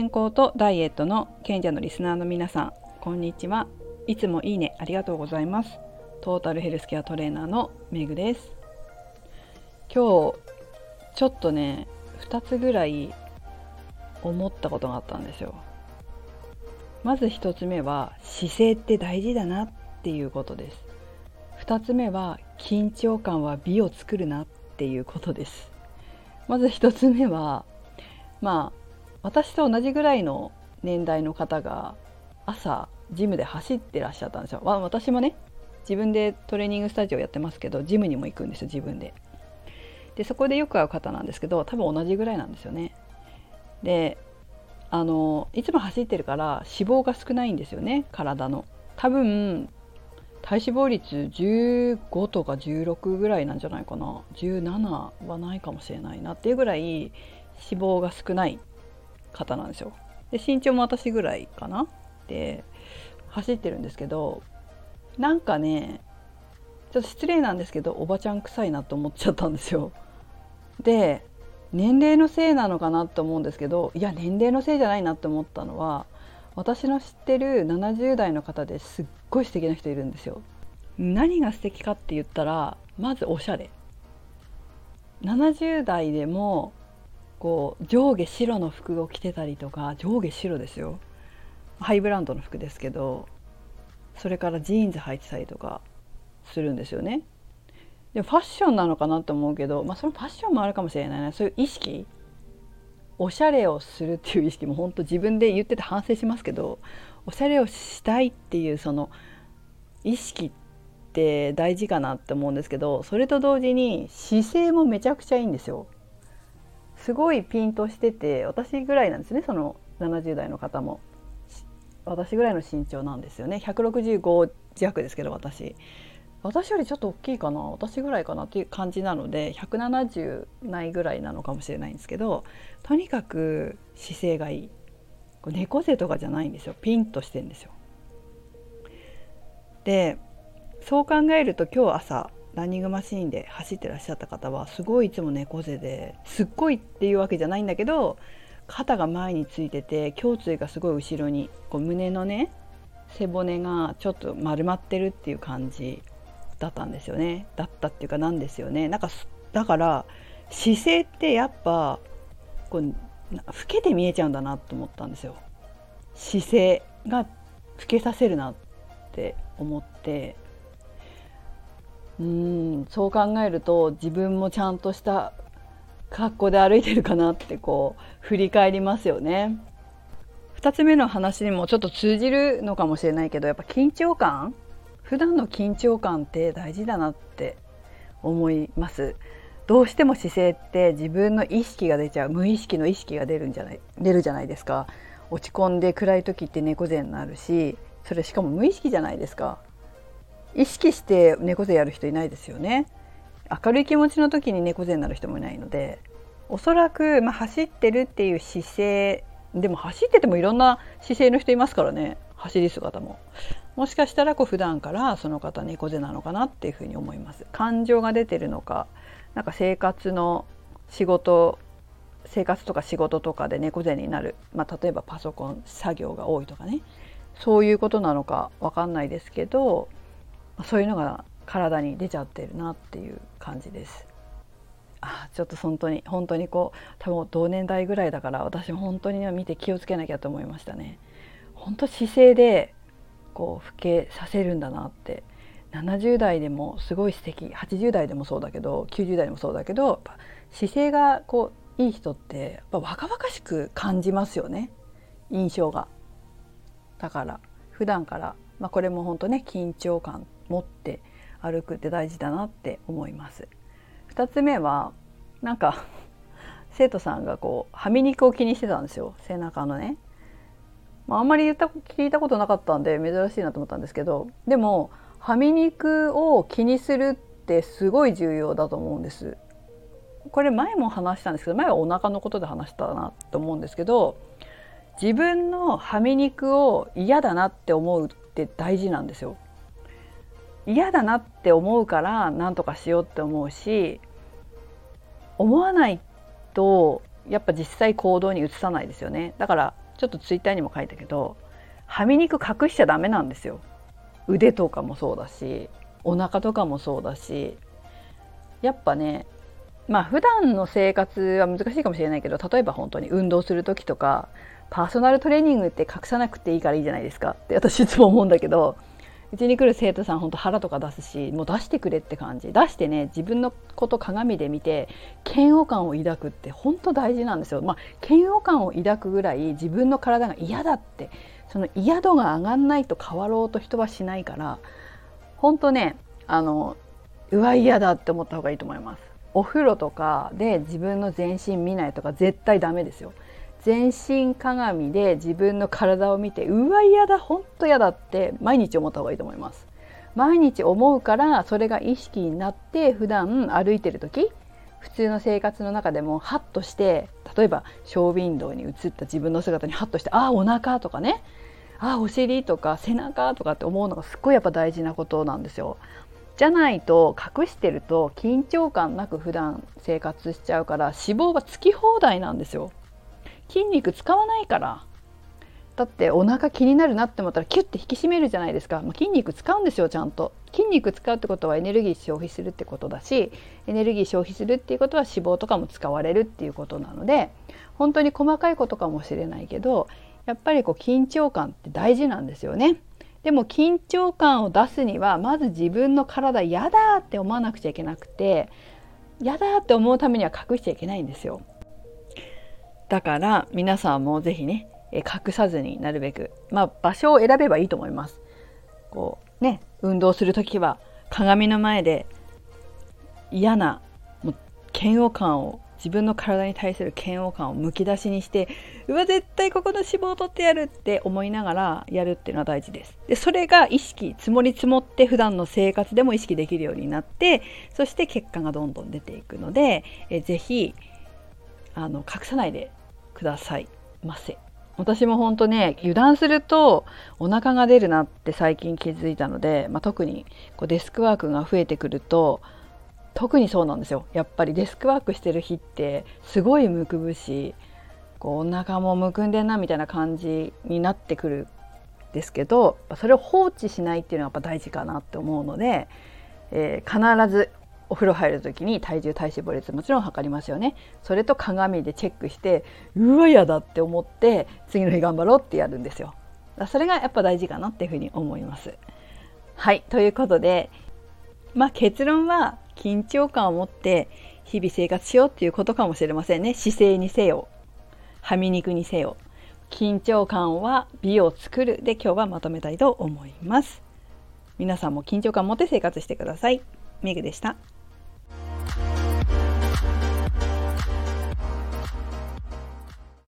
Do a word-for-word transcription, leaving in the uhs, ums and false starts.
健康とダイエットの賢者のリスナーの皆さん、こんにちは。いつもいいねありがとうございます。トータルヘルスケアトレーナーのめぐです。今日ちょっとねふたつぐらい思ったことがあったんですよ。まずひとつめは姿勢って大事だなっていうことです。ふたつめは緊張感は美を作るなっていうことです。まずひとつめはまあ私と同じぐらいの年代の方が朝ジムで走ってらっしゃったんですよ。私もね自分でトレーニングスタジオやってますけどジムにも行くんですよ自分で。でそこでよく会う方なんですけど多分同じぐらいなんですよね。であのいつも走ってるから脂肪が少ないんですよね体の。多分体脂肪率じゅうごとかじゅうろくぐらいなんじゃないかな。じゅうななはないかもしれないなっていうぐらい脂肪が少ない方なんですよ。で身長も私ぐらいかなで走ってるんですけどなんかねちょっと失礼なんですけどおばちゃん臭いなと思っちゃったんですよ。で年齢のせいなのかなと思うんですけどいや年齢のせいじゃないなと思ったのは私の知ってるななじゅう代の方ですっごい素敵な人いるんですよ。何が素敵かって言ったらまずおしゃれ。ななじゅう代でもこう上下白の服を着てたりとか上下白ですよハイブランドの服ですけどそれからジーンズ履いてたりとかするんですよね。でファッションなのかなと思うけど、まあ、そのファッションもあるかもしれないね。そういう意識おしゃれをするっていう意識も本当自分で言ってて反省しますけどおしゃれをしたいっていうその意識って大事かなって思うんですけどそれと同時に姿勢もめちゃくちゃいいんですよ。すごいピンとしてて私ぐらいなんですねそのななじゅう代の方も私ぐらいの身長なんですよね。ひゃくろくじゅうご弱ですけど私私よりちょっと大きいかな私ぐらいかなっていう感じなのでひゃくななじゅうないぐらいなのかもしれないんですけどとにかく姿勢がいい。これ猫背とかじゃないんですよピンとしてんですよ。でそう考えると今日朝ランニングマシーンで走ってらっしゃった方はすごいいつも猫背ですっごいっていうわけじゃないんだけど肩が前についてて胸椎がすごい後ろにこう胸のね背骨がちょっと丸まってるっていう感じだったんですよね。だったっていうかなんですよね。なんかだから姿勢ってやっぱこう老けて見えちゃうんだなと思ったんですよ。姿勢が老けさせるなって思ってうーんそう考えると自分もちゃんとした格好で歩いてるかなってこう振り返りますよね。ふたつめの話にもちょっと通じるのかもしれないけどやっぱ緊張感普段の緊張感って大事だなって思います。どうしても姿勢って自分の意識が出ちゃう無意識の意識が出るんじゃない出るじゃないですか。落ち込んで暗い時って猫背になるしそれしかも無意識じゃないですか。意識して猫背やる人いないですよね。明るい気持ちの時に猫背になる人もいないのでおそらく、まあ、走ってるっていう姿勢でも走っててもいろんな姿勢の人いますからね走り姿ももしかしたらこう普段からその方猫背なのかなっていうふうに思います。感情が出てるのかなんか生活の仕事生活とか仕事とかで猫背になる、まあ、例えばパソコン作業が多いとかねそういうことなのかわかんないですけどそういうのが体に出ちゃってるなっていう感じです。あちょっと本当に本当にこう多分同年代ぐらいだから私本当に見て気をつけなきゃと思いましたね。本当姿勢でこう老けさせるんだなってななじゅう代でもすごい素敵はちじゅう代でもそうだけどきゅうじゅう代でもそうだけど姿勢がこういい人ってやっぱ若々しく感じますよね印象が。だから普段から、まあ、これも本当ね緊張感持って歩くって大事だなって思います。ふたつめはなんか生徒さんがこうはみ肉を気にしてたんですよ背中のね。あんまり言った聞いたことなかったんで珍しいなと思ったんですけどでもはみ肉を気にするってすごい重要だと思うんです。これ前も話したんですけど前はお腹のことで話したなと思うんですけど自分のはみ肉を嫌だなって思うって大事なんですよ。嫌だなって思うから何とかしようって思うし思わないとやっぱ実際行動に移さないですよね。だからちょっとツイッターにも書いたけど、はみ肉隠しちゃダメなんですよ。腕とかもそうだし、お腹とかもそうだし、やっぱね、まあ普段の生活は難しいかもしれないけど、例えば本当に運動する時とかパーソナルトレーニングって隠さなくていいからいいじゃないですかって私いつも思うんだけど、うちに来る生徒さん本当腹とか出すし、もう出してくれって感じ。出してね、自分のこと鏡で見て嫌悪感を抱くって本当大事なんですよ。まあ嫌悪感を抱くぐらい自分の体が嫌だって、その嫌度が上がんないと変わろうと人はしないから、本当ね、あのうわ嫌だって思った方がいいと思います。お風呂とかで自分の全身見ないとか絶対ダメですよ。全身鏡で自分の体を見て、うわ嫌だ、ほんと嫌だって毎日思った方がいいと思います。毎日思うから、それが意識になって、普段歩いてる時、普通の生活の中でもハッとして、例えばショーウィンドウに映った自分の姿にハッとして、あーお腹とかね、あーお尻とか背中とかって思うのがすっごいやっぱ大事なことなんですよ。じゃないと、隠してると緊張感なく普段生活しちゃうから、脂肪がつき放題なんですよ。筋肉使わないから。だってお腹気になるなって思ったらキュッて引き締めるじゃないですか。まあ、筋肉使うんですよ。ちゃんと筋肉使うってことはエネルギー消費するってことだし、エネルギー消費するっていうことは脂肪とかも使われるっていうことなので、本当に細かいことかもしれないけど、やっぱりこう緊張感って大事なんですよね。でも緊張感を出すには、まず自分の体やだって思わなくちゃいけなくて、やだって思うためには隠しちゃいけないんですよ。だから皆さんもぜひね、隠さずになるべく、まあ、場所を選べばいいと思います。こうね、運動するときは鏡の前で嫌なもう嫌悪感を、自分の体に対する嫌悪感をむき出しにして、うわ絶対ここの脂肪を取ってやるって思いながらやるっていうのは大事です。でそれが意識積もり積もって、普段の生活でも意識できるようになって、そして結果がどんどん出ていくので、えぜひあの隠さないでくださいませ。私も本当ね、油断するとお腹が出るなって最近気づいたので、まあ、特にこうデスクワークが増えてくると特にそうなんですよ。やっぱりデスクワークしてる日ってすごいむくむし、こうお腹もむくんでんなみたいな感じになってくるんですけど、それを放置しないっていうのはやっぱ大事かなって思うので、えー、必ずお風呂入る時に体重体脂肪率もちろん測りますよね。それと鏡でチェックして、うわやだって思って次の日頑張ろうってやるんですよ。それがやっぱ大事かなっていうふうに思います。はい、ということで、まあ、結論は緊張感を持って日々生活しようっていうことかもしれませんね。姿勢にせよ、はみ肉にせよ、緊張感は美を作るで、今日はまとめたいと思います。皆さんも緊張感を持って生活してください。メグでした。